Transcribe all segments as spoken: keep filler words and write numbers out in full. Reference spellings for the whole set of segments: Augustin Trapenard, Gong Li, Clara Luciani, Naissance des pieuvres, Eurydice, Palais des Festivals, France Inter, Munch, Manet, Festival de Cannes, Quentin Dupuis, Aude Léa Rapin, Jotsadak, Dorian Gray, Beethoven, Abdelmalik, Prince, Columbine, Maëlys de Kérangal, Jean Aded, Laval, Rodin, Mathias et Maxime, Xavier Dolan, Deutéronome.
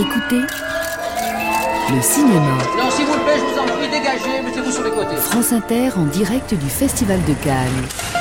Écoutez, le cinéma. Non, s'il vous plaît, je vous en prie, dégagez, mettez-vous sur les côtés. France Inter en direct du Festival de Cannes.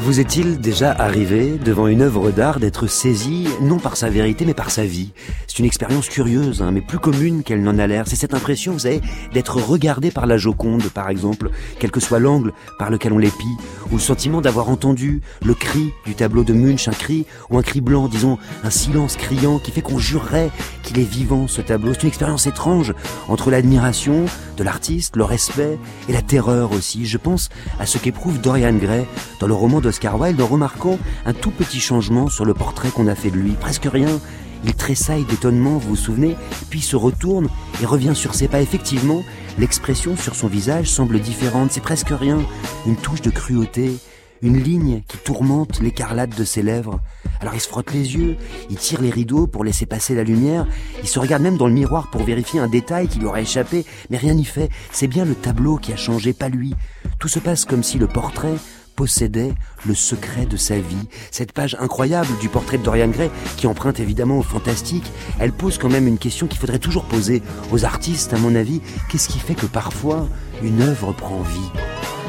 Vous est-il déjà arrivé, devant une œuvre d'art, d'être saisi, non par sa vérité, mais par sa vie? C'est une expérience curieuse, hein, mais plus commune qu'elle n'en a l'air. C'est cette impression, vous savez, d'être regardé par la Joconde, par exemple, quel que soit l'angle par lequel on l'épie, ou le sentiment d'avoir entendu le cri du tableau de Munch, un cri, ou un cri blanc, disons, un silence criant, qui fait qu'on jurerait qu'il est vivant, ce tableau. C'est une expérience étrange, entre l'admiration de l'artiste, le respect, et la terreur aussi. Je pense à ce qu'éprouve Dorian Gray, dans le roman d'Oscar Wilde, en remarquant un tout petit changement sur le portrait qu'on a fait de lui. Presque rien. Il tressaille d'étonnement, vous vous souvenez, puis se retourne et revient sur ses pas. Effectivement, l'expression sur son visage semble différente. C'est presque rien. Une touche de cruauté, une ligne qui tourmente l'écarlate de ses lèvres. Alors il se frotte les yeux, il tire les rideaux pour laisser passer la lumière, il se regarde même dans le miroir pour vérifier un détail qui lui aurait échappé, mais rien n'y fait. C'est bien le tableau qui a changé, pas lui. Tout se passe comme si le portrait possédait le secret de sa vie. Cette page incroyable du portrait de Dorian Gray, qui emprunte évidemment au fantastique, elle pose quand même une question qu'il faudrait toujours poser aux artistes, à mon avis. Qu'est-ce qui fait que parfois, une œuvre prend vie?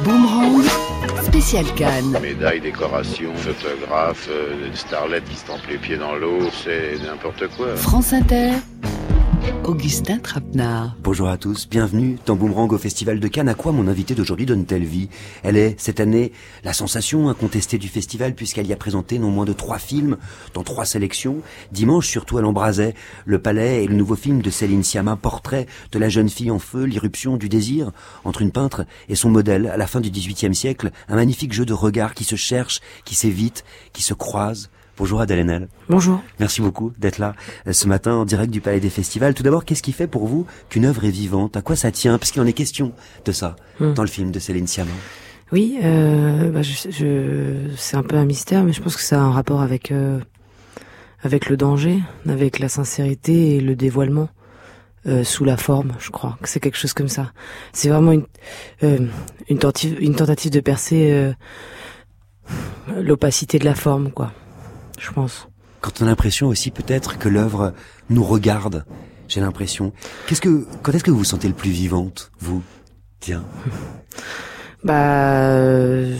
Boomerang, spécial Cannes. Médailles, décorations, photographes, euh, starlettes qui se tampent les pieds dans l'eau, c'est n'importe quoi. France Inter, Augustin Trapenard. Bonjour à tous, bienvenue dans Boomerang au Festival de Cannes. À quoi mon invitée d'aujourd'hui donne-t-elle vie? Elle est, cette année, la sensation incontestée du festival, puisqu'elle y a présenté non moins de trois films, dans trois sélections. Dimanche, surtout, elle embrasait le Palais et le nouveau film de Céline Sciamma, Portrait de la jeune fille en feu, l'irruption du désir entre une peintre et son modèle. À la fin du dix-huitième siècle, un magnifique jeu de regards qui se cherche, qui s'évite, qui se croise. Bonjour Adèle Haenel. Bonjour. Merci beaucoup d'être là ce matin en direct du Palais des Festivals. Tout d'abord, qu'est-ce qui fait pour vous qu'une œuvre est vivante? À quoi ça tient? Parce qu'il en est question de ça mmh. dans le film de Céline Sciamma. Oui, euh, bah je, je, c'est un peu un mystère, mais je pense que ça a un rapport avec euh, avec le danger, avec la sincérité et le dévoilement euh, sous la forme. Je crois que c'est quelque chose comme ça. C'est vraiment une euh, une tentative, une tentative de percer euh, l'opacité de la forme, quoi. Je pense. Quand on a l'impression aussi peut-être que l'œuvre nous regarde, j'ai l'impression. Qu'est-ce que, quand est-ce que vous vous sentez le plus vivante, vous? Tiens. Bah, euh,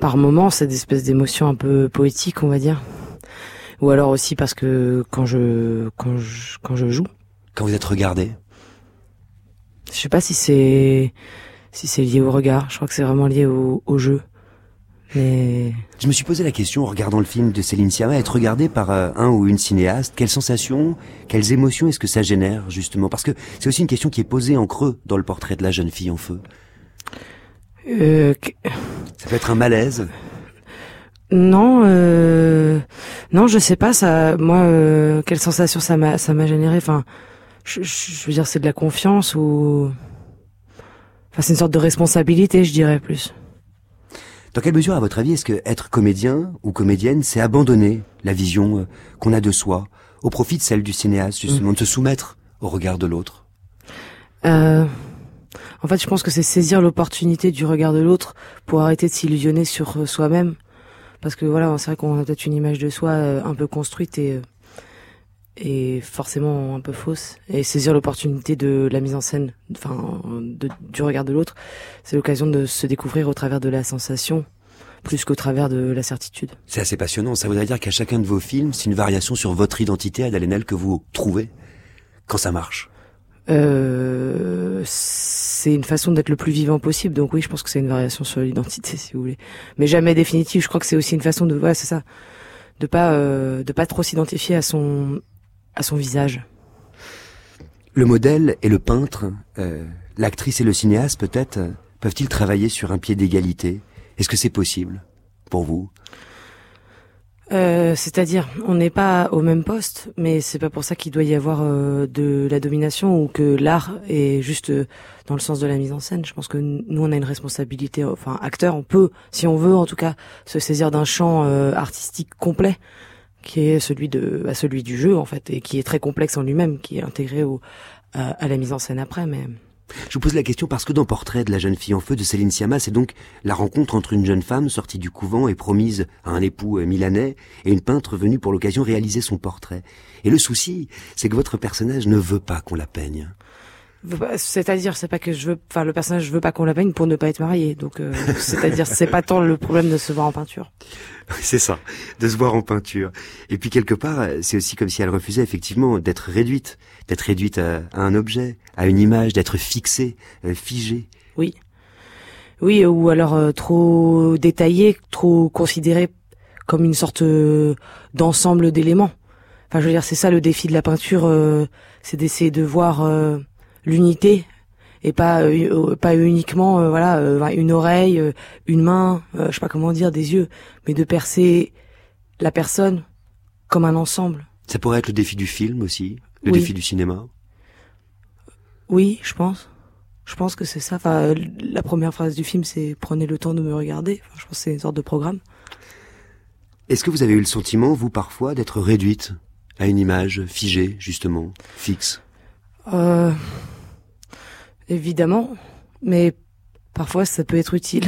par moments, cette espèce d'émotion un peu poétique, on va dire. Ou alors aussi parce que quand je, quand je, quand je joue. Quand vous êtes regardé. Je sais pas si c'est, si c'est lié au regard. Je crois que c'est vraiment lié au, au jeu. Mais... Je me suis posé la question en regardant le film de Céline Sciamma, être regardé par un ou une cinéaste, quelles sensations, quelles émotions est-ce que ça génère justement? Parce que c'est aussi une question qui est posée en creux dans le portrait de la jeune fille en feu. Euh... Ça peut être un malaise? Non, euh... non, je sais pas. Ça, moi, euh... quelles sensations ça m'a, ça m'a généré? Enfin, je, je veux dire, c'est de la confiance ou, enfin, c'est une sorte de responsabilité, je dirais plus. Dans quelle mesure, à votre avis, est-ce que être comédien ou comédienne, c'est abandonner la vision qu'on a de soi, au profit de celle du cinéaste, justement, mmh. de se soumettre au regard de l'autre? Euh, en fait, je pense que c'est saisir l'opportunité du regard de l'autre pour arrêter de s'illusionner sur soi-même. Parce que voilà, c'est vrai qu'on a peut-être une image de soi un peu construite et, et forcément un peu fausse. Et saisir l'opportunité de la mise en scène, enfin, de, du regard de l'autre, c'est l'occasion de se découvrir au travers de la sensation, plus qu'au travers de la certitude. C'est assez passionnant. Ça voudrait dire qu'à chacun de vos films, c'est une variation sur votre identité, Adèle Haenel, que vous trouvez quand ça marche. Euh, c'est une façon d'être le plus vivant possible. Donc oui, je pense que c'est une variation sur l'identité, si vous voulez. Mais jamais définitive. Je crois que c'est aussi une façon de, voilà, c'est ça. De pas, euh, de pas trop s'identifier à son, à son visage. Le modèle et le peintre, euh, l'actrice et le cinéaste peut-être, euh, peuvent-ils travailler sur un pied d'égalité? Est-ce que c'est possible pour vous? euh, C'est-à-dire, on n'est pas au même poste, mais c'est pas pour ça qu'il doit y avoir euh, de la domination ou que l'art est juste euh, dans le sens de la mise en scène. Je pense que nous, on a une responsabilité, enfin acteur, on peut, si on veut en tout cas, se saisir d'un champ euh, artistique complet, qui est celui de à celui du jeu en fait, et qui est très complexe en lui-même, qui est intégré au à, à la mise en scène après. Mais Je vous pose la question parce que dans Portrait de la jeune fille en feu de Céline Sciamma, c'est donc la rencontre entre une jeune femme sortie du couvent et promise à un époux milanais et une peintre venue pour l'occasion réaliser son portrait. Et le souci, c'est que votre personnage ne veut pas qu'on la peigne. C'est-à-dire, c'est pas que je veux, enfin, le personnage veut pas qu'on la peigne pour ne pas être marié. Donc, euh, c'est-à-dire, c'est pas tant le problème de se voir en peinture. C'est ça, de se voir en peinture. Et puis quelque part, c'est aussi comme si elle refusait effectivement d'être réduite, d'être réduite à, à un objet, à une image, d'être fixée, figée. Oui, oui, ou alors euh, trop détaillée, trop considérée comme une sorte euh, d'ensemble d'éléments. Enfin, je veux dire, c'est ça le défi de la peinture, euh, c'est d'essayer de voir. Euh, l'unité et pas euh, pas uniquement euh, voilà euh, une oreille, euh, une main, euh, je sais pas comment dire, des yeux, mais de percer la personne comme un ensemble. Ça pourrait être le défi du film aussi, le oui. défi du cinéma. Oui, je pense. Je pense que c'est ça. Enfin, la première phrase du film, c'est « Prenez le temps de me regarder ». Enfin, je pense que c'est une sorte de programme. Est-ce que vous avez eu le sentiment, vous, parfois, d'être réduite à une image figée, justement, fixe? Euh, évidemment, mais parfois ça peut être utile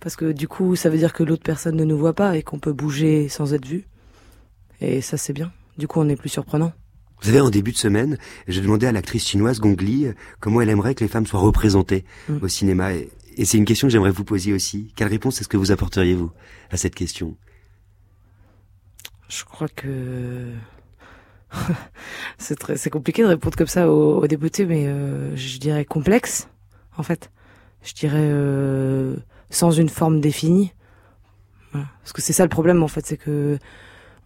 parce que du coup ça veut dire que l'autre personne ne nous voit pas et qu'on peut bouger sans être vu, et ça c'est bien, du coup on est plus surprenant. Vous savez, en début de semaine, j'ai demandé à l'actrice chinoise Gong Li comment elle aimerait que les femmes soient représentées mmh. au cinéma, et, et c'est une question que j'aimerais vous poser aussi. Quelle réponse est-ce que vous apporteriez vous à cette question? Je crois que... c'est très, c'est compliqué de répondre comme ça aux, aux députés, mais euh, je dirais complexe, en fait. Je dirais euh, sans une forme définie. Voilà. Parce que c'est ça le problème, en fait, c'est que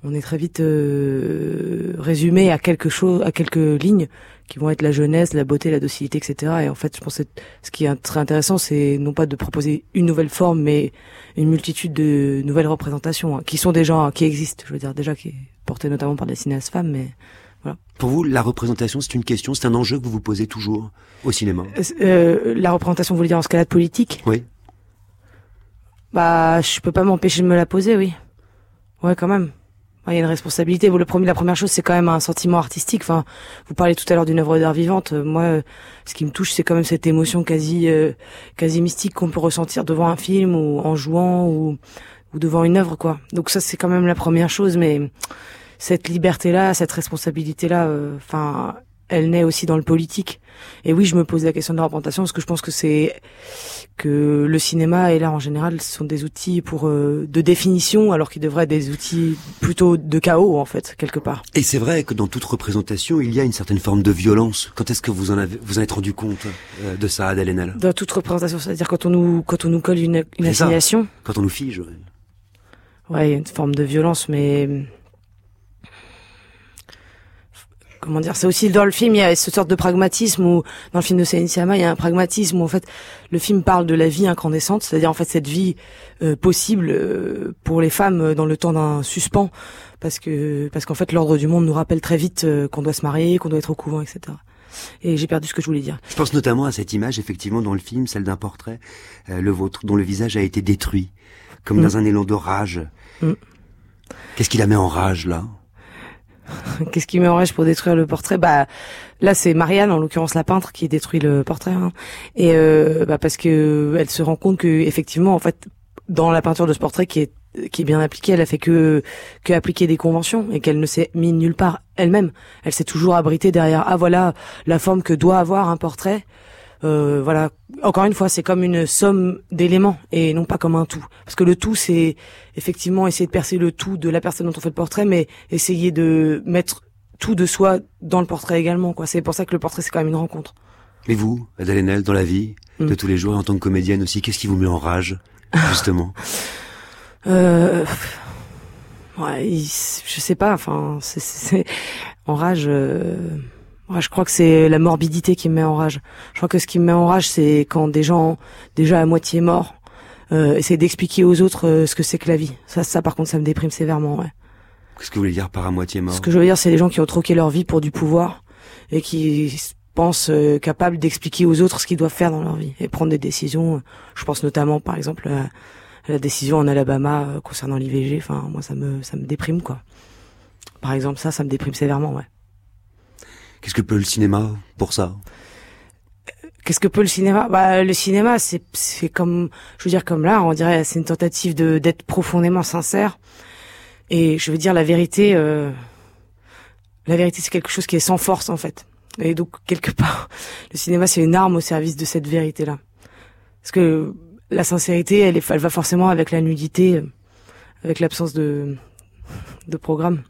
on est très vite euh, résumé à quelque chose, à quelques lignes qui vont être la jeunesse, la beauté, la docilité, et cetera. Et en fait, je pense que ce qui est très intéressant, c'est non pas de proposer une nouvelle forme, mais une multitude de nouvelles représentations hein, qui sont déjà, hein, qui existent, je veux dire, déjà qui portées notamment par des cinéastes femmes, mais voilà. Pour vous, la représentation, c'est une question, c'est un enjeu que vous vous posez toujours au cinéma. Euh, la représentation, vous voulez dire en scalade politique ? Oui. Bah, je peux pas m'empêcher de me la poser, oui. Ouais, quand même. Il y a une responsabilité. Le premier, la première chose, c'est quand même un sentiment artistique. Enfin, vous parlez tout à l'heure d'une œuvre d'art vivante. Moi, ce qui me touche, c'est quand même cette émotion quasi, euh, quasi mystique qu'on peut ressentir devant un film ou en jouant ou, ou devant une œuvre, quoi. Donc ça, c'est quand même la première chose. Mais cette liberté-là, cette responsabilité-là, enfin, euh, elle naît aussi dans le politique. Et oui, je me pose la question de la représentation parce que je pense que c'est que le cinéma et l'art en général sont des outils pour euh, de définition, alors qu'ils devraient être des outils plutôt de chaos en fait quelque part. Et c'est vrai que dans toute représentation, il y a une certaine forme de violence. Quand est-ce que vous en avez vous en êtes rendu compte euh, de ça, Adèle Haenel ? Dans toute représentation, c'est-à-dire quand on nous quand on nous colle une, une assignation, ça. Quand on nous fige. Ouais, ouais, il y a une forme de violence, mais comment dire, c'est aussi dans le film, il y a cette sorte de pragmatisme où, dans le film de Céline Sciamma, il y a un pragmatisme où, en fait, le film parle de la vie incandescente, c'est-à-dire, en fait, cette vie euh, possible euh, pour les femmes dans le temps d'un suspens, parce que parce qu'en fait, l'ordre du monde nous rappelle très vite euh, qu'on doit se marier, qu'on doit être au couvent, et cetera. Et j'ai perdu ce que je voulais dire. Je pense notamment à cette image, effectivement, dans le film, celle d'un portrait, euh, le vôtre, dont le visage a été détruit, comme mmh. dans un élan de rage. Mmh. Qu'est-ce qui la met en rage, là ? Qu'est-ce qui m'enrage pour détruire le portrait? Bah là, c'est Marianne, en l'occurrence la peintre, qui détruit le portrait. Hein. Et euh, bah parce que elle se rend compte que effectivement, en fait, dans la peinture de ce portrait qui est qui est bien appliquée, elle a fait que que appliquer des conventions et qu'elle ne s'est mise nulle part elle-même. Elle s'est toujours abritée derrière. Ah voilà la forme que doit avoir un portrait. Euh, voilà. Encore une fois, c'est comme une somme d'éléments et non pas comme un tout. Parce que le tout, c'est effectivement essayer de percer le tout de la personne dont on fait le portrait, mais essayer de mettre tout de soi dans le portrait également, quoi. C'est pour ça que le portrait, c'est quand même une rencontre. Mais vous, Adèle Haenel, dans la vie de mmh. tous les jours, en tant que comédienne aussi, qu'est-ce qui vous met en rage, justement? euh... Ouais, je sais pas. Enfin, c'est, c'est... en rage. Euh... Ouais, je crois que c'est la morbidité qui me met en rage. Je crois que ce qui me met en rage, c'est quand des gens, déjà à moitié morts, euh, essaient d'expliquer aux autres euh, ce que c'est que la vie. Ça, ça, par contre, ça me déprime sévèrement, ouais. Qu'est-ce que vous voulez dire par à moitié mort? Ce que je veux dire, c'est les gens qui ont troqué leur vie pour du pouvoir et qui pensent euh, capables d'expliquer aux autres ce qu'ils doivent faire dans leur vie et prendre des décisions. Je pense notamment, par exemple, à la décision en Alabama euh, concernant l'I V G. Enfin, moi, ça me, ça me déprime, quoi. Par exemple, ça, ça me déprime sévèrement, ouais. Qu'est-ce que peut le cinéma pour ça ? Qu'est-ce que peut le cinéma? Bah, le cinéma, c'est, c'est comme, je veux dire, comme l'art, on dirait, c'est une tentative de, d'être profondément sincère. Et je veux dire, la vérité, euh, la vérité, c'est quelque chose qui est sans force, en fait. Et donc, quelque part, le cinéma, c'est une arme au service de cette vérité-là. Parce que la sincérité, elle est, elle va forcément avec la nudité, avec l'absence de, de programme.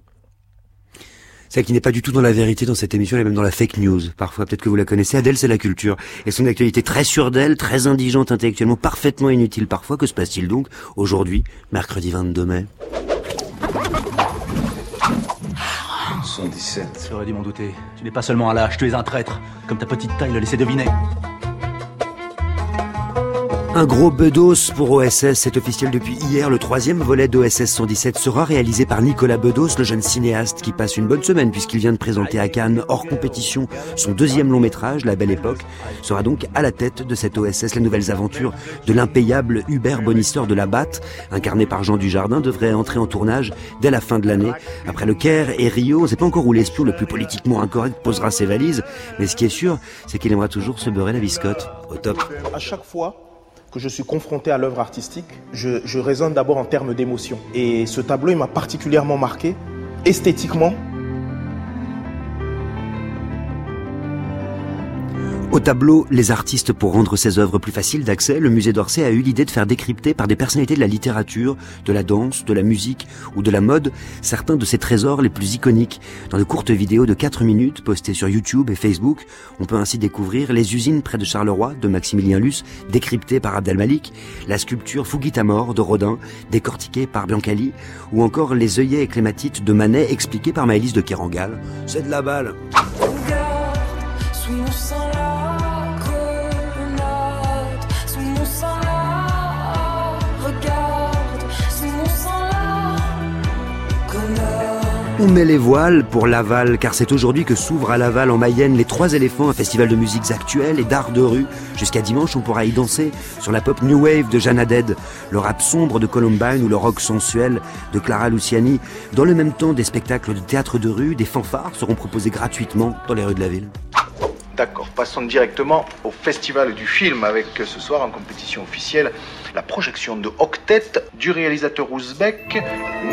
Celle qui n'est pas du tout dans la vérité dans cette émission, elle est même dans la fake news. Parfois, peut-être que vous la connaissez. Adèle, c'est la culture. Et son actualité très sûre d'elle, très indigente intellectuellement, parfaitement inutile parfois. Que se passe-t-il donc aujourd'hui, mercredi vingt-deux mai? cent dix-sept. J'aurais dû m'en douter. Tu n'es pas seulement un lâche, tu es un traître. Comme ta petite taille le laissait deviner. Un gros Bedos pour O S S, c'est officiel depuis hier. Le troisième volet d'O S S cent dix-sept sera réalisé par Nicolas Bedos, le jeune cinéaste qui passe une bonne semaine puisqu'il vient de présenter à Cannes, hors compétition, son deuxième long métrage, La Belle Époque, sera donc à la tête de cette O S S. Les nouvelles aventures de l'impayable Hubert Bonisseur de la Bath, incarné par Jean Dujardin, devrait entrer en tournage dès la fin de l'année. Après le Caire et Rio, on ne sait pas encore où l'espion le plus politiquement incorrect posera ses valises, mais ce qui est sûr, c'est qu'il aimera toujours se beurrer la biscotte. Au top. À chaque fois que je suis confronté à l'œuvre artistique, je, je raisonne d'abord en termes d'émotion. Et ce tableau, il m'a particulièrement marqué, esthétiquement. Au tableau, les artistes pour rendre ses œuvres plus faciles d'accès, le musée d'Orsay a eu l'idée de faire décrypter par des personnalités de la littérature, de la danse, de la musique ou de la mode, certains de ses trésors les plus iconiques. Dans de courtes vidéos de quatre minutes postées sur YouTube et Facebook, on peut ainsi découvrir les usines près de Charleroi de Maximilien Luce, décryptées par Abdelmalik, la sculpture Fouguit à mort de Rodin, décortiquée par Biancali, ou encore les œillets et clématites de Manet, expliqués par Maëlys de Kérangal. C'est de la balle. On met les voiles pour Laval, car c'est aujourd'hui que s'ouvrent à Laval, en Mayenne, les Trois Éléphants, un festival de musiques actuelles et d'art de rue. Jusqu'à dimanche, on pourra y danser sur la pop new wave de Jean Aded, le rap sombre de Columbine ou le rock sensuel de Clara Luciani. Dans le même temps, des spectacles de théâtre de rue, des fanfares seront proposés gratuitement dans les rues de la ville. D'accord, passons directement au Festival du film avec ce soir en compétition officielle la projection de Octet du réalisateur ouzbek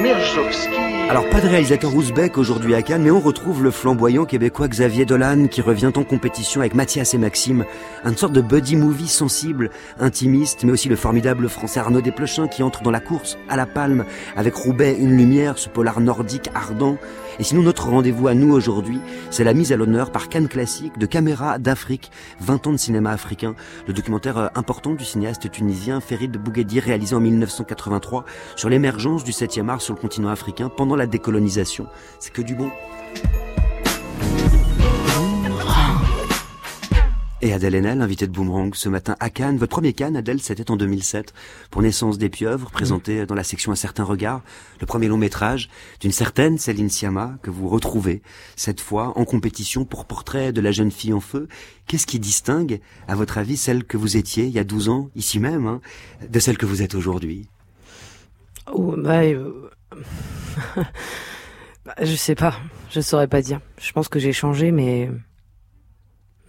Mirzovski. Alors pas de réalisateur ouzbek aujourd'hui à Cannes, mais on retrouve le flamboyant québécois Xavier Dolan qui revient en compétition avec Mathias et Maxime, une sorte de buddy movie sensible, intimiste, mais aussi le formidable français Arnaud Desplechin qui entre dans la course à la palme avec Roubaix, une lumière, ce polar nordique ardent. Et sinon, notre rendez-vous à nous aujourd'hui, c'est la mise à l'honneur par Cannes Classique de Caméra d'Afrique, vingt ans de cinéma africain, le documentaire important du cinéaste tunisien Ferid Bouguedi réalisé en mille neuf cent quatre-vingt-trois sur l'émergence du septième art sur le continent africain pendant la décolonisation. C'est que du bon. Et Adèle Haenel, invitée de Boomerang ce matin à Cannes. Votre premier Cannes, Adèle, c'était en deux mille sept, pour Naissance des pieuvres, présenté dans la section Un certain regard, le premier long métrage d'une certaine Céline Sciamma, que vous retrouvez cette fois en compétition pour Portrait de la jeune fille en feu. Qu'est-ce qui distingue, à votre avis, celle que vous étiez il y a douze ans, ici même, hein, de celle que vous êtes aujourd'hui? Oh, bah, euh... bah, je sais pas, je saurais pas dire. Je pense que j'ai changé, mais...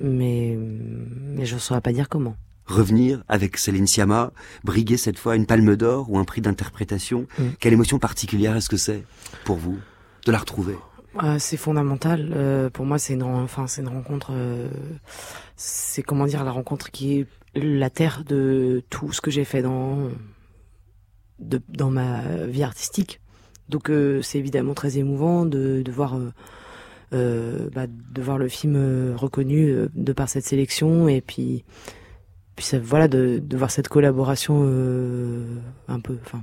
Mais, mais je ne saurais pas dire comment. Revenir avec Céline Sciamma, briguer cette fois une palme d'or ou un prix d'interprétation. Mmh. Quelle émotion particulière est-ce que c'est pour vous de la retrouver? euh, C'est fondamental. Euh, pour moi, c'est une, enfin, c'est une rencontre. Euh, c'est comment dire la rencontre qui est la terre de tout ce que j'ai fait dans de, dans ma vie artistique. Donc, euh, c'est évidemment très émouvant de de voir. Euh, Euh, bah, de voir le film euh, reconnu euh, de par cette sélection et puis puis ça, voilà de, de voir cette collaboration euh, un peu enfin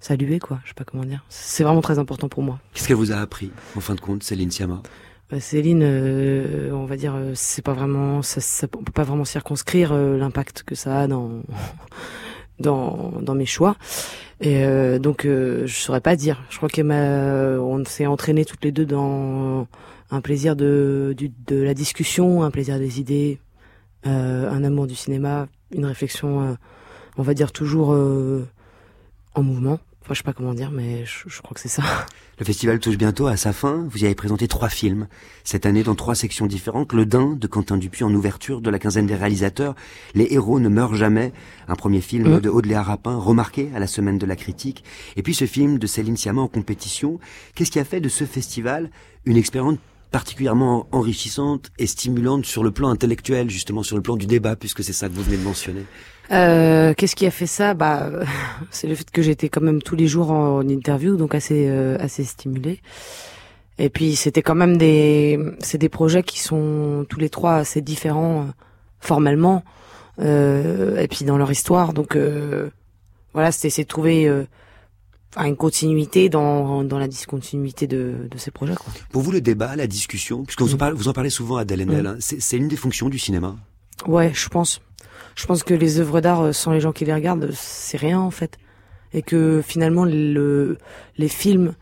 saluée quoi, je sais pas comment dire, c'est vraiment très important pour moi. Qu'est-ce qu'elle vous a appris en fin de compte, Céline Sciamma? Bah, Céline, euh, on va dire, c'est pas vraiment ça, ça on peut pas vraiment circonscrire euh, l'impact que ça a dans dans dans mes choix. Et euh, donc euh, je saurais pas dire. Je crois qu'elle m'a, on s'est entraînés toutes les deux dans un plaisir de du, de la discussion, un plaisir des idées, euh, un amour du cinéma, une réflexion, euh, on va dire toujours euh, en mouvement. Enfin, je sais pas comment dire, mais je, je crois que c'est ça. Le festival touche bientôt à sa fin. Vous y avez présenté trois films cette année dans trois sections différentes. Le Dain de Quentin Dupuis en ouverture de la quinzaine des réalisateurs. Les héros ne meurent jamais. Un premier film mmh. de Aude Léa Rapin, remarqué à la Semaine de la Critique. Et puis ce film de Céline Sciamma en compétition. Qu'est-ce qui a fait de ce festival une expérience particulièrement enrichissante et stimulante sur le plan intellectuel, justement sur le plan du débat, puisque c'est ça que vous venez de mentionner? Euh, qu'est-ce qui a fait ça? Bah, c'est le fait que j'étais quand même tous les jours en, en interview, donc assez euh, assez stimulée. Et puis c'était quand même des c'est des projets qui sont tous les trois assez différents formellement euh, et puis dans leur histoire. Donc euh, voilà, c'était essayer de trouver euh, une continuité dans dans la discontinuité de de ces projets, quoi. Pour vous, le débat, la discussion, puisque vous en parlez, vous en parlez souvent, Adèle Haenel, mmh. hein, c'est c'est une des fonctions du cinéma. Ouais, je pense. Je pense que les œuvres d'art, sans les gens qui les regardent, c'est rien en fait. Et que finalement, le, les films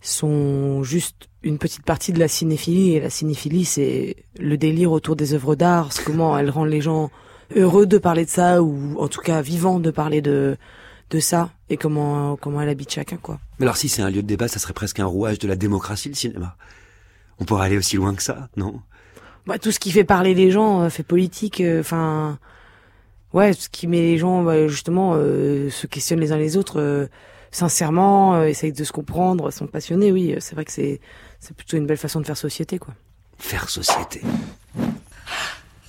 sont juste une petite partie de la cinéphilie. Et la cinéphilie, c'est le délire autour des œuvres d'art, comment elles rendent les gens heureux de parler de ça, ou en tout cas vivants de parler de, de ça, et comment, comment elle habite chacun, quoi. Mais alors si c'est un lieu de débat, ça serait presque un rouage de la démocratie, le cinéma. On pourrait aller aussi loin que ça, non ? Bah, tout ce qui fait parler les gens, fait politique, enfin... Euh, Ouais, ce qui met les gens, bah, justement, euh, se questionnent les uns les autres, euh, sincèrement, euh, essayent de se comprendre, sont passionnés, oui. C'est vrai que c'est, c'est plutôt une belle façon de faire société, quoi. Faire société.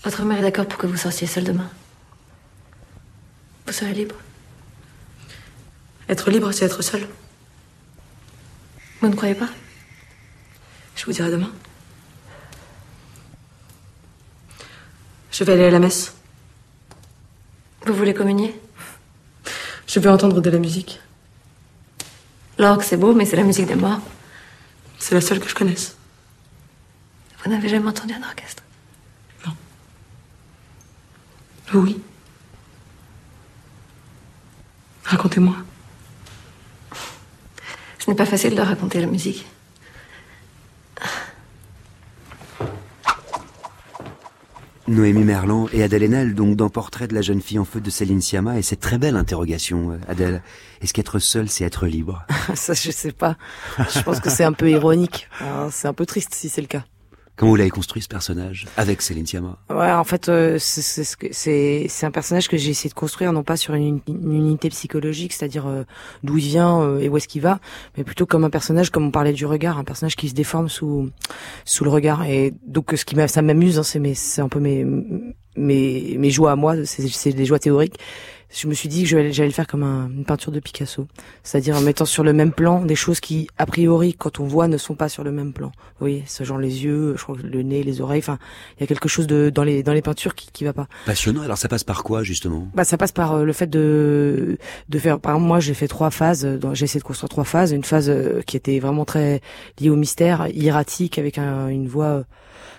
Votre mère est d'accord pour que vous sortiez seule demain. Vous serez libre. Être libre, c'est être seul. Vous ne croyez pas? Je vous dirai demain. Je vais aller à la messe. Vous voulez communier? Je veux entendre de la musique. L'orgue, c'est beau, mais c'est la musique des morts. C'est la seule que je connaisse. Vous n'avez jamais entendu un orchestre? Non. Oui. Racontez-moi. Ce n'est pas facile de raconter la musique. Noémie Merlant et Adèle Haenel, donc dans Portrait de la jeune fille en feu de Céline Sciamma, et cette très belle interrogation, Adèle. Est-ce qu'être seule, c'est être libre? Ça, je sais pas. Je pense que c'est un peu ironique. C'est un peu triste si c'est le cas. Comment vous l'avez construit, ce personnage, avec Céline Sciamma? Ouais, en fait, euh, c'est, c'est, c'est, c'est un personnage que j'ai essayé de construire, non pas sur une, une unité psychologique, c'est-à-dire euh, d'où il vient euh, et où est-ce qu'il va, mais plutôt comme un personnage, comme on parlait du regard, un personnage qui se déforme sous sous le regard. Et donc, ce qui m'a, ça m'amuse, hein, c'est mes, c'est un peu mes mes mes joies à moi, c'est, c'est des joies théoriques. Je me suis dit que j'allais, j'allais le faire comme un, une peinture de Picasso, c'est-à-dire en mettant sur le même plan des choses qui, a priori, quand on voit, ne sont pas sur le même plan. Vous voyez, ce genre les yeux, je crois le nez, les oreilles, enfin, il y a quelque chose de dans les dans les peintures qui qui va pas. Passionnant. Alors ça passe par quoi justement? Bah ça passe par euh, le fait de de faire. Par exemple, moi j'ai fait trois phases. Dans, j'ai essayé de construire trois phases. Une phase euh, qui était vraiment très liée au mystère, hiératique, avec un, une voix euh,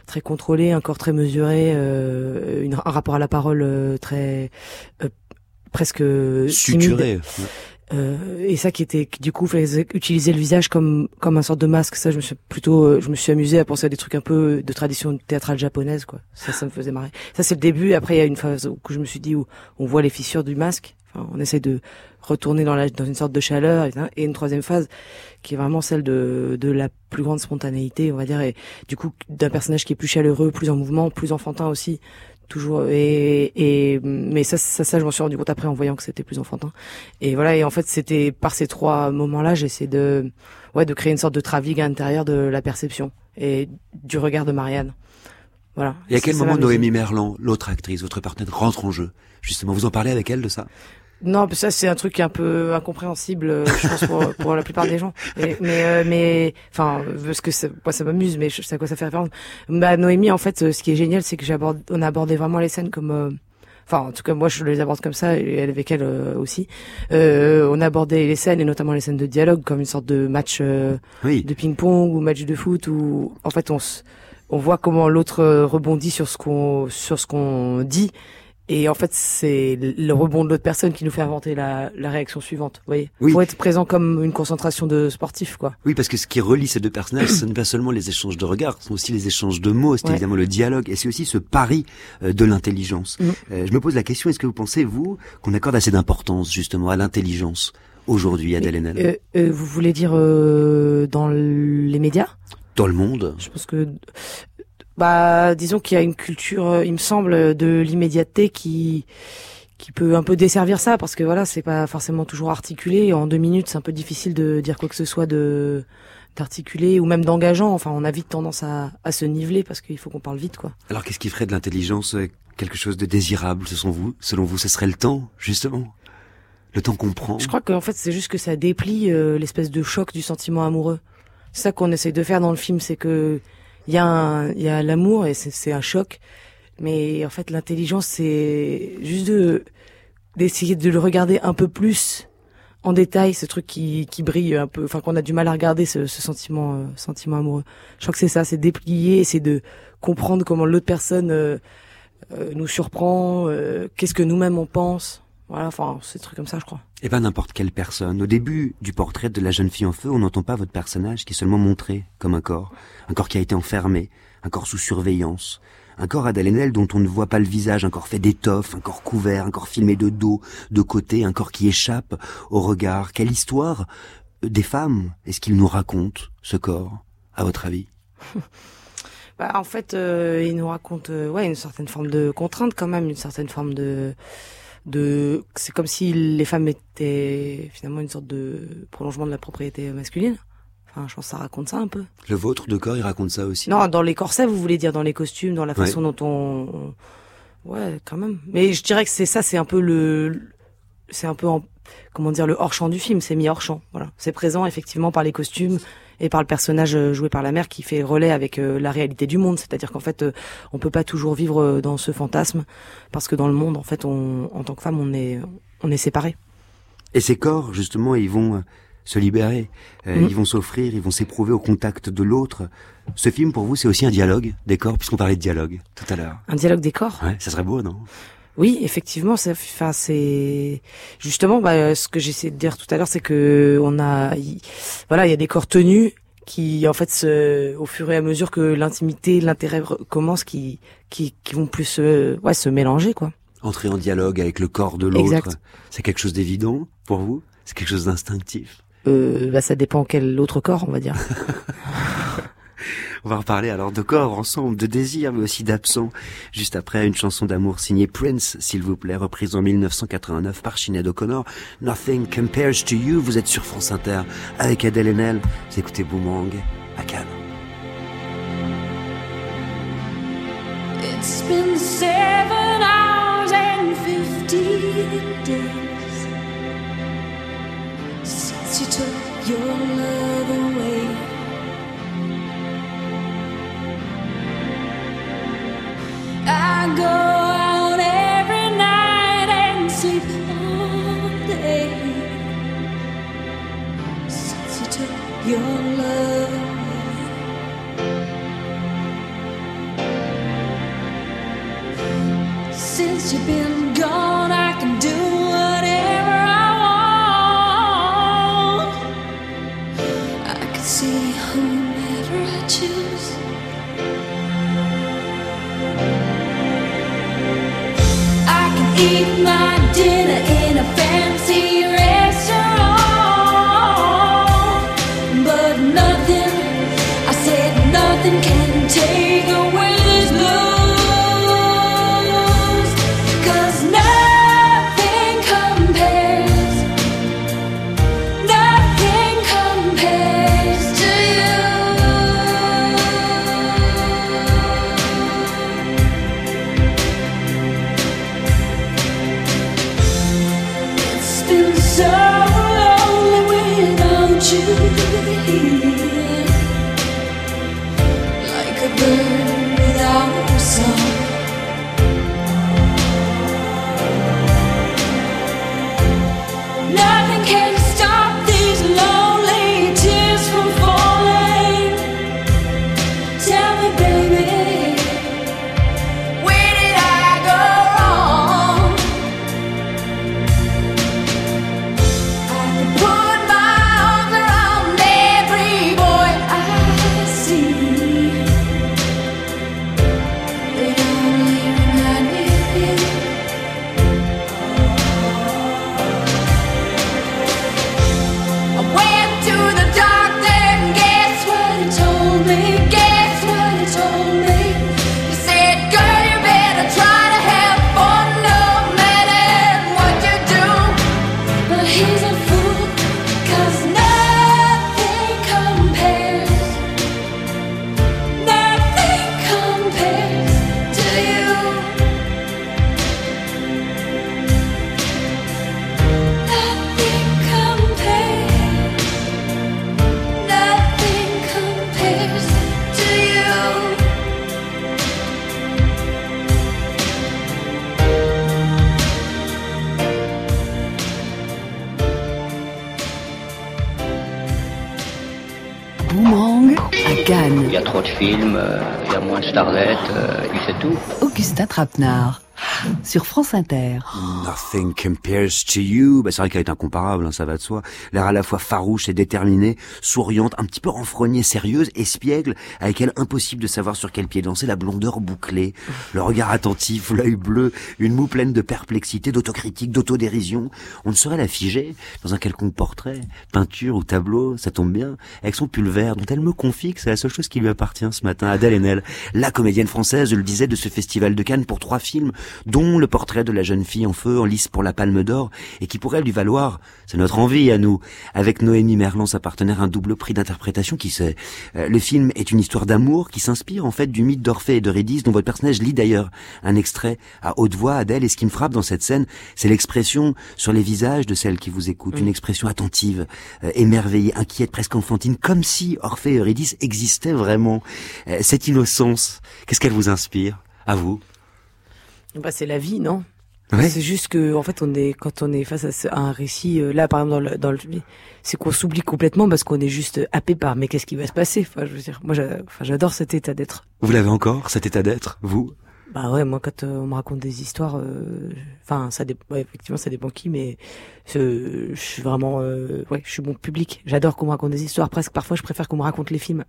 très contrôlée, un corps très mesuré, euh, une, un rapport à la parole euh, très euh, presque suturé. Euh, et ça qui était, du coup, fallait utiliser le visage comme comme un sorte de masque. Ça, je me suis plutôt, je me suis amusé à penser à des trucs un peu de tradition théâtrale japonaise, quoi. Ça, ça me faisait marrer. Ça, c'est le début. Après, il y a une phase où je me suis dit où on voit les fissures du masque. Enfin, on essaie de retourner dans la dans une sorte de chaleur. Et une troisième phase qui est vraiment celle de de la plus grande spontanéité, on va dire, et du coup d'un personnage qui est plus chaleureux, plus en mouvement, plus enfantin aussi. Toujours et et mais ça ça ça je m'en suis rendu compte après en voyant que c'était plus enfantin, et voilà. Et en fait, c'était par ces trois moments-là, j'essaie de ouais de créer une sorte de travelling à l'intérieur de la perception et du regard de Marianne, voilà. Et à quel moment Noémie Merlant, l'autre actrice, votre partenaire, rentre en jeu justement? Vous en parlez avec elle de ça? Non, ça c'est un truc un peu incompréhensible, je pense, pour, pour la plupart des gens. Et, mais, euh, mais, enfin, parce que ça, moi ça m'amuse, mais je sais à quoi ça fait référence. Bah Noémie, en fait, ce qui est génial, c'est que j'aborde, on a abordé vraiment les scènes comme, euh, enfin, en tout cas moi je les aborde comme ça, et elle avec elle euh, aussi. Euh, on a abordé les scènes, et notamment les scènes de dialogue, comme une sorte de match euh, oui. de ping-pong ou match de foot, où en fait on, on voit comment l'autre rebondit sur ce qu'on, sur ce qu'on dit. Et en fait, c'est le rebond de l'autre personne qui nous fait inventer la, la réaction suivante, vous voyez. Oui. Pour être présent comme une concentration de sportif, quoi. Oui, parce que ce qui relie ces deux personnages, ce n'est pas seulement les échanges de regards, ce sont aussi les échanges de mots, c'est ouais. évidemment le dialogue, et c'est aussi ce pari euh, de l'intelligence. Mmh. Euh, je me pose la question, est-ce que vous pensez, vous, qu'on accorde assez d'importance, justement, à l'intelligence aujourd'hui, Adèle Haenel? euh, euh, Vous voulez dire euh, dans les médias? Dans le monde? Je pense que... Bah, disons qu'il y a une culture, il me semble, de l'immédiateté qui... qui peut un peu desservir ça, parce que voilà, c'est pas forcément toujours articulé, et en deux minutes c'est un peu difficile de dire quoi que ce soit de d'articulé ou même d'engageant. Enfin, on a vite tendance à, à se niveler parce qu'il faut qu'on parle vite, quoi. Alors qu'est-ce qui ferait de l'intelligence quelque chose de désirable, selon vous, selon vous, ce serait le temps, justement, le temps qu'on prend? Je crois qu'en fait c'est juste que ça déplie euh, l'espèce de choc du sentiment amoureux. C'est ça qu'on essaye de faire dans le film, c'est que il y a un, il y a l'amour et c'est, c'est un choc. Mais en fait, l'intelligence, c'est juste de, d'essayer de le regarder un peu plus en détail, ce truc qui, qui brille un peu, enfin, qu'on a du mal à regarder, ce, ce sentiment, euh, sentiment amoureux. Je crois que c'est ça, c'est déplier, c'est de comprendre comment l'autre personne euh, euh, nous surprend, euh, qu'est-ce que nous-mêmes on pense. Voilà, enfin, c'est des trucs comme ça, je crois. Et ben, n'importe quelle personne. Au début du portrait de la jeune fille en feu, on n'entend pas votre personnage qui est seulement montré comme un corps. Un corps qui a été enfermé, un corps sous surveillance. Un corps, Adèle Haenel, dont on ne voit pas le visage, un corps fait d'étoffe, un corps couvert, un corps filmé de dos, de côté, un corps qui échappe au regard. Quelle histoire des femmes est-ce qu'il nous raconte, ce corps, à votre avis? Bah, en fait, euh, il nous raconte euh, ouais, une certaine forme de contrainte quand même, une certaine forme de... de c'est comme si les femmes étaient finalement une sorte de prolongement de la propriété masculine. Enfin, je pense que ça raconte ça un peu. Le vôtre de corps, il raconte ça aussi? Non, dans les corsets, vous voulez dire, dans les costumes, dans la façon, ouais, dont on... Ouais, quand même. Mais je dirais que c'est ça, c'est un peu le... C'est un peu, en... comment dire, le hors-champ du film, c'est mis hors-champ. Voilà. C'est présent, effectivement, par les costumes et par le personnage joué par la mère qui fait relais avec euh, la réalité du monde. C'est-à-dire qu'en fait, euh, on peut pas toujours vivre euh, dans ce fantasme, parce que dans le monde, en fait, on, en tant que femme, on est, on est séparés. Et ces corps, justement, ils vont... Euh... se libérer, euh, mmh. ils vont s'offrir, ils vont s'éprouver au contact de l'autre. Ce film, pour vous, c'est aussi un dialogue des corps, puisqu'on parlait de dialogue tout à l'heure. Un dialogue des corps? Ouais, ça serait beau, non? Oui, effectivement, c'est, enfin, c'est, justement, bah, ce que j'essayais de dire tout à l'heure, c'est que on a, y... voilà, il y a des corps tenus qui, en fait, se... au fur et à mesure que l'intimité, l'intérêt commence, qui, qui, qui vont plus se, ouais, se mélanger, quoi. Entrer en dialogue avec le corps de l'autre. Exact. C'est quelque chose d'évident pour vous? C'est quelque chose d'instinctif? Euh, bah, ça dépend quel autre corps, on va dire. On va reparler alors de corps ensemble, de désir, mais aussi d'absent. Juste après, une chanson d'amour signée Prince, s'il vous plaît, reprise en dix-neuf cent quatre-vingt-neuf par Sinéad O'Connor. Nothing compares to you. Vous êtes sur France Inter avec Adèle Haenel. Vous écoutez Boomerang à Cannes. It's been seven hours and fifty days since you took your love away. I go out every night and sleep all day since you took your love away. Since you've been gone, I can do whatever see whomever I choose. I can eat my dinner in a fancy restaurant, but nothing, I said nothing can take away this blues, 'cause nothing compares, nothing compares to you. It's been so lonely without you here, like a bird without a song. Nothing can stop these lonely tears from falling. Tell me, baby, where did I go wrong? Cannes. Il y a trop de films, euh, il y a moins de starlettes, euh, et puis c'est tout. Augustin Trapenard, sur France Inter. Nothing compares to you. Bah, c'est vrai qu'elle est incomparable, hein, ça va de soi. L'air à la fois farouche et déterminée, souriante, un petit peu renfrognée, sérieuse, espiègle, avec elle impossible de savoir sur quel pied danser, la blondeur bouclée, le regard attentif, l'œil bleu, une moue pleine de perplexité, d'autocritique, d'autodérision. On ne saurait la figer dans un quelconque portrait, peinture ou tableau, ça tombe bien, avec son pull vert dont elle me confie que c'est la seule chose qui lui appartient ce matin. Adèle Haenel, la comédienne française, le disait, de ce festival de Cannes pour trois films, dont le portrait de la jeune fille en feu, en lice pour la Palme d'Or, et qui pourrait lui valoir, c'est notre envie à nous, avec Noémie Merlant, sa partenaire, un double prix d'interprétation, qui sait. Euh, le film est une histoire d'amour qui s'inspire en fait du mythe d'Orphée et d'Eurydice, dont votre personnage lit d'ailleurs un extrait à haute voix, Adèle, et ce qui me frappe dans cette scène, c'est l'expression sur les visages de celle qui vous écoute, une expression attentive, euh, émerveillée, inquiète, presque enfantine, comme si Orphée et Eurydice existaient vraiment. Euh, cette innocence, qu'est-ce qu'elle vous inspire, à vous? Bah, c'est la vie, non? Ouais. C'est juste que, en fait, on est, quand on est face à, ce, à un récit, euh, là, par exemple, dans le, dans le, c'est qu'on s'oublie complètement parce qu'on est juste happé par, mais qu'est-ce qui va se passer? Enfin, je veux dire, moi, j'a, enfin, j'adore cet état d'être. Vous l'avez encore, cet état d'être, vous? Bah ouais, moi, quand euh, on me raconte des histoires, euh, enfin, ça dépend, ouais, effectivement, ça dépend qui, mais euh, je suis vraiment, euh, ouais, je suis bon public. J'adore qu'on me raconte des histoires, presque, parfois, je préfère qu'on me raconte les films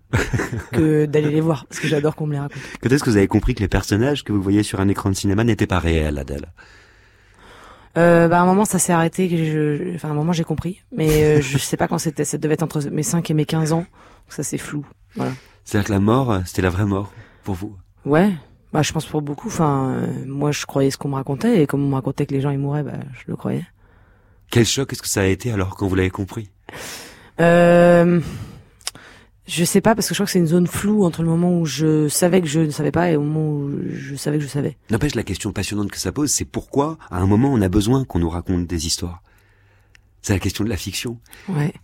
que d'aller les voir, parce que j'adore qu'on me les raconte. Quand est-ce que vous avez compris que les personnages que vous voyez sur un écran de cinéma n'étaient pas réels, Adèle? Euh, bah, à un moment, ça s'est arrêté, que je, enfin, à un moment, j'ai compris, mais euh, je sais pas quand c'était, ça devait être entre mes cinq et mes quinze ans, donc ça, c'est flou, voilà. C'est-à-dire que la mort, c'était la vraie mort, pour vous? Ouais. Bah, je pense pour beaucoup. Enfin, euh, moi, je croyais ce qu'on me racontait, et comme on me racontait que les gens ils mouraient, bah, je le croyais. Quel choc est-ce que ça a été alors quand vous l'avez compris? Euh, je sais pas, parce que je crois que c'est une zone floue entre le moment où je savais que je ne savais pas et au moment où je savais que je savais. N'empêche, la question passionnante que ça pose, c'est pourquoi, à un moment, on a besoin qu'on nous raconte des histoires. C'est la question de la fiction. Ouais.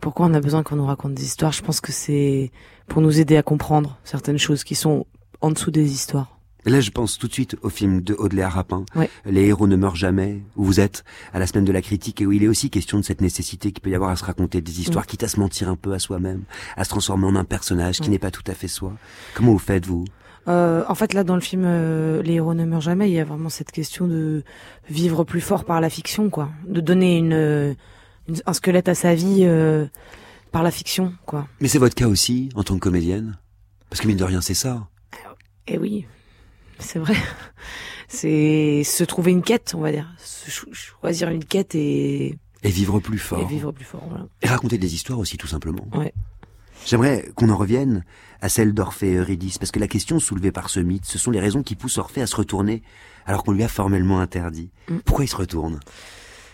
Pourquoi on a besoin qu'on nous raconte des histoires? Je pense que c'est pour nous aider à comprendre certaines choses qui sont en dessous des histoires. Là, je pense tout de suite au film de Aude Léa Rapin, ouais. Les héros ne meurent jamais, où vous êtes à la semaine de la critique, et où il est aussi question de cette nécessité qu'il peut y avoir à se raconter des histoires, ouais. Quitte à se mentir un peu à soi-même, à se transformer en un personnage qui ouais. N'est pas tout à fait soi. Comment vous faites, vous? Euh, en fait, là, dans le film euh, Les héros ne meurent jamais, il y a vraiment cette question de vivre plus fort par la fiction, quoi. De donner une, une, un squelette à sa vie euh, par la fiction, quoi. Mais c'est votre cas aussi, en tant que comédienne? Parce que mine de rien, c'est ça. Eh oui, c'est vrai. C'est se trouver une quête, on va dire. Se cho- choisir une quête et... Et vivre plus fort. Et vivre plus fort, voilà. Et raconter des histoires aussi, tout simplement. Ouais. J'aimerais qu'on en revienne à celle d'Orphée et Eurydice, parce que la question soulevée par ce mythe, ce sont les raisons qui poussent Orphée à se retourner, alors qu'on lui a formellement interdit. Mmh. Pourquoi il se retourne?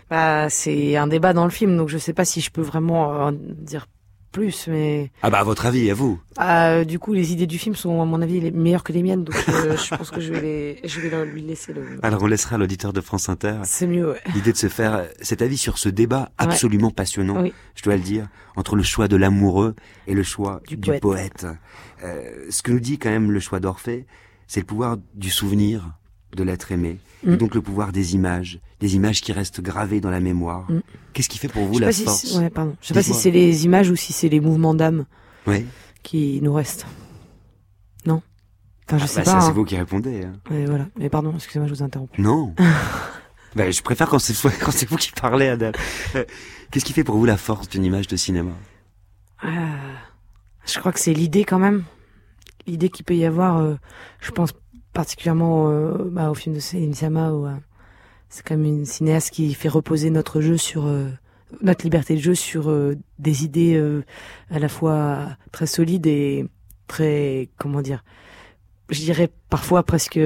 Bah, c'est un débat dans le film, donc je sais pas si je peux vraiment euh, dire... plus, mais... Ah bah, à votre avis, à vous? Ah, du coup, les idées du film sont, à mon avis, les meilleures que les miennes, donc euh, je pense que je vais, les... je vais lui laisser le... Alors, on laissera l'auditeur de France Inter. C'est mieux, ouais. L'idée de se faire cet avis sur ce débat absolument ouais. passionnant, oui. Je dois le dire, entre le choix de l'amoureux et le choix du, du poète. poète. Euh, ce que nous dit quand même le choix d'Orphée, c'est le pouvoir du souvenir de l'être aimé, mmh. et donc le pouvoir des images, des images qui restent gravées dans la mémoire. Mmh. Qu'est-ce qui fait pour vous la force? Je sais pas, si, ouais, pardon. Je sais pas si c'est les images ou si c'est les mouvements d'âme ouais. qui nous restent. Non. Enfin, je ah, sais bah, pas. Ça, hein. C'est vous qui répondez. Hein. Et voilà. Mais pardon, excusez-moi, je vous interromps. Non. bah, je préfère quand c'est, quand c'est vous qui parlez, Adèle. Qu'est-ce qui fait pour vous la force d'une image de cinéma? euh, Je crois que c'est l'idée quand même. L'idée qu'il peut y avoir, euh, je pense, particulièrement euh, bah, au film de Céline Sciamma, où euh, c'est quand même une cinéaste qui fait reposer notre jeu sur euh, notre liberté de jeu sur euh, des idées euh, à la fois très solides et très, comment dire, je dirais parfois presque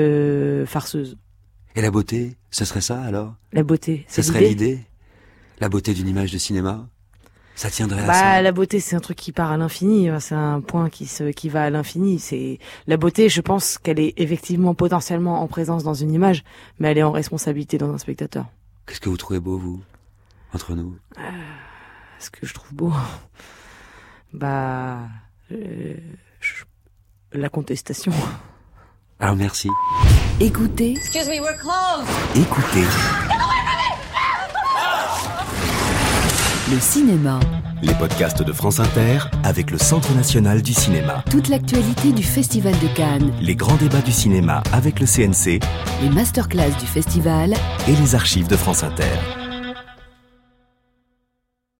farceuses. Et la beauté, ce serait ça alors? La beauté, c'est ce l'idée. Serait l'idée, la beauté d'une image de cinéma. Ça tiendrait à bah, ça. La beauté, c'est un truc qui part à l'infini. C'est un point qui se, qui va à l'infini. C'est la beauté. Je pense qu'elle est effectivement potentiellement en présence dans une image, mais elle est en responsabilité dans un spectateur. Qu'est-ce que vous trouvez beau, vous, entre nous? euh, Ce que je trouve beau, bah, euh, je... la contestation. Alors merci. Écoutez. Excuse me, we're closed. Écoutez. Le cinéma. Les podcasts de France Inter avec le Centre National du Cinéma. Toute l'actualité du Festival de Cannes. Les grands débats du cinéma avec le C N C. Les masterclass du festival. Et les archives de France Inter.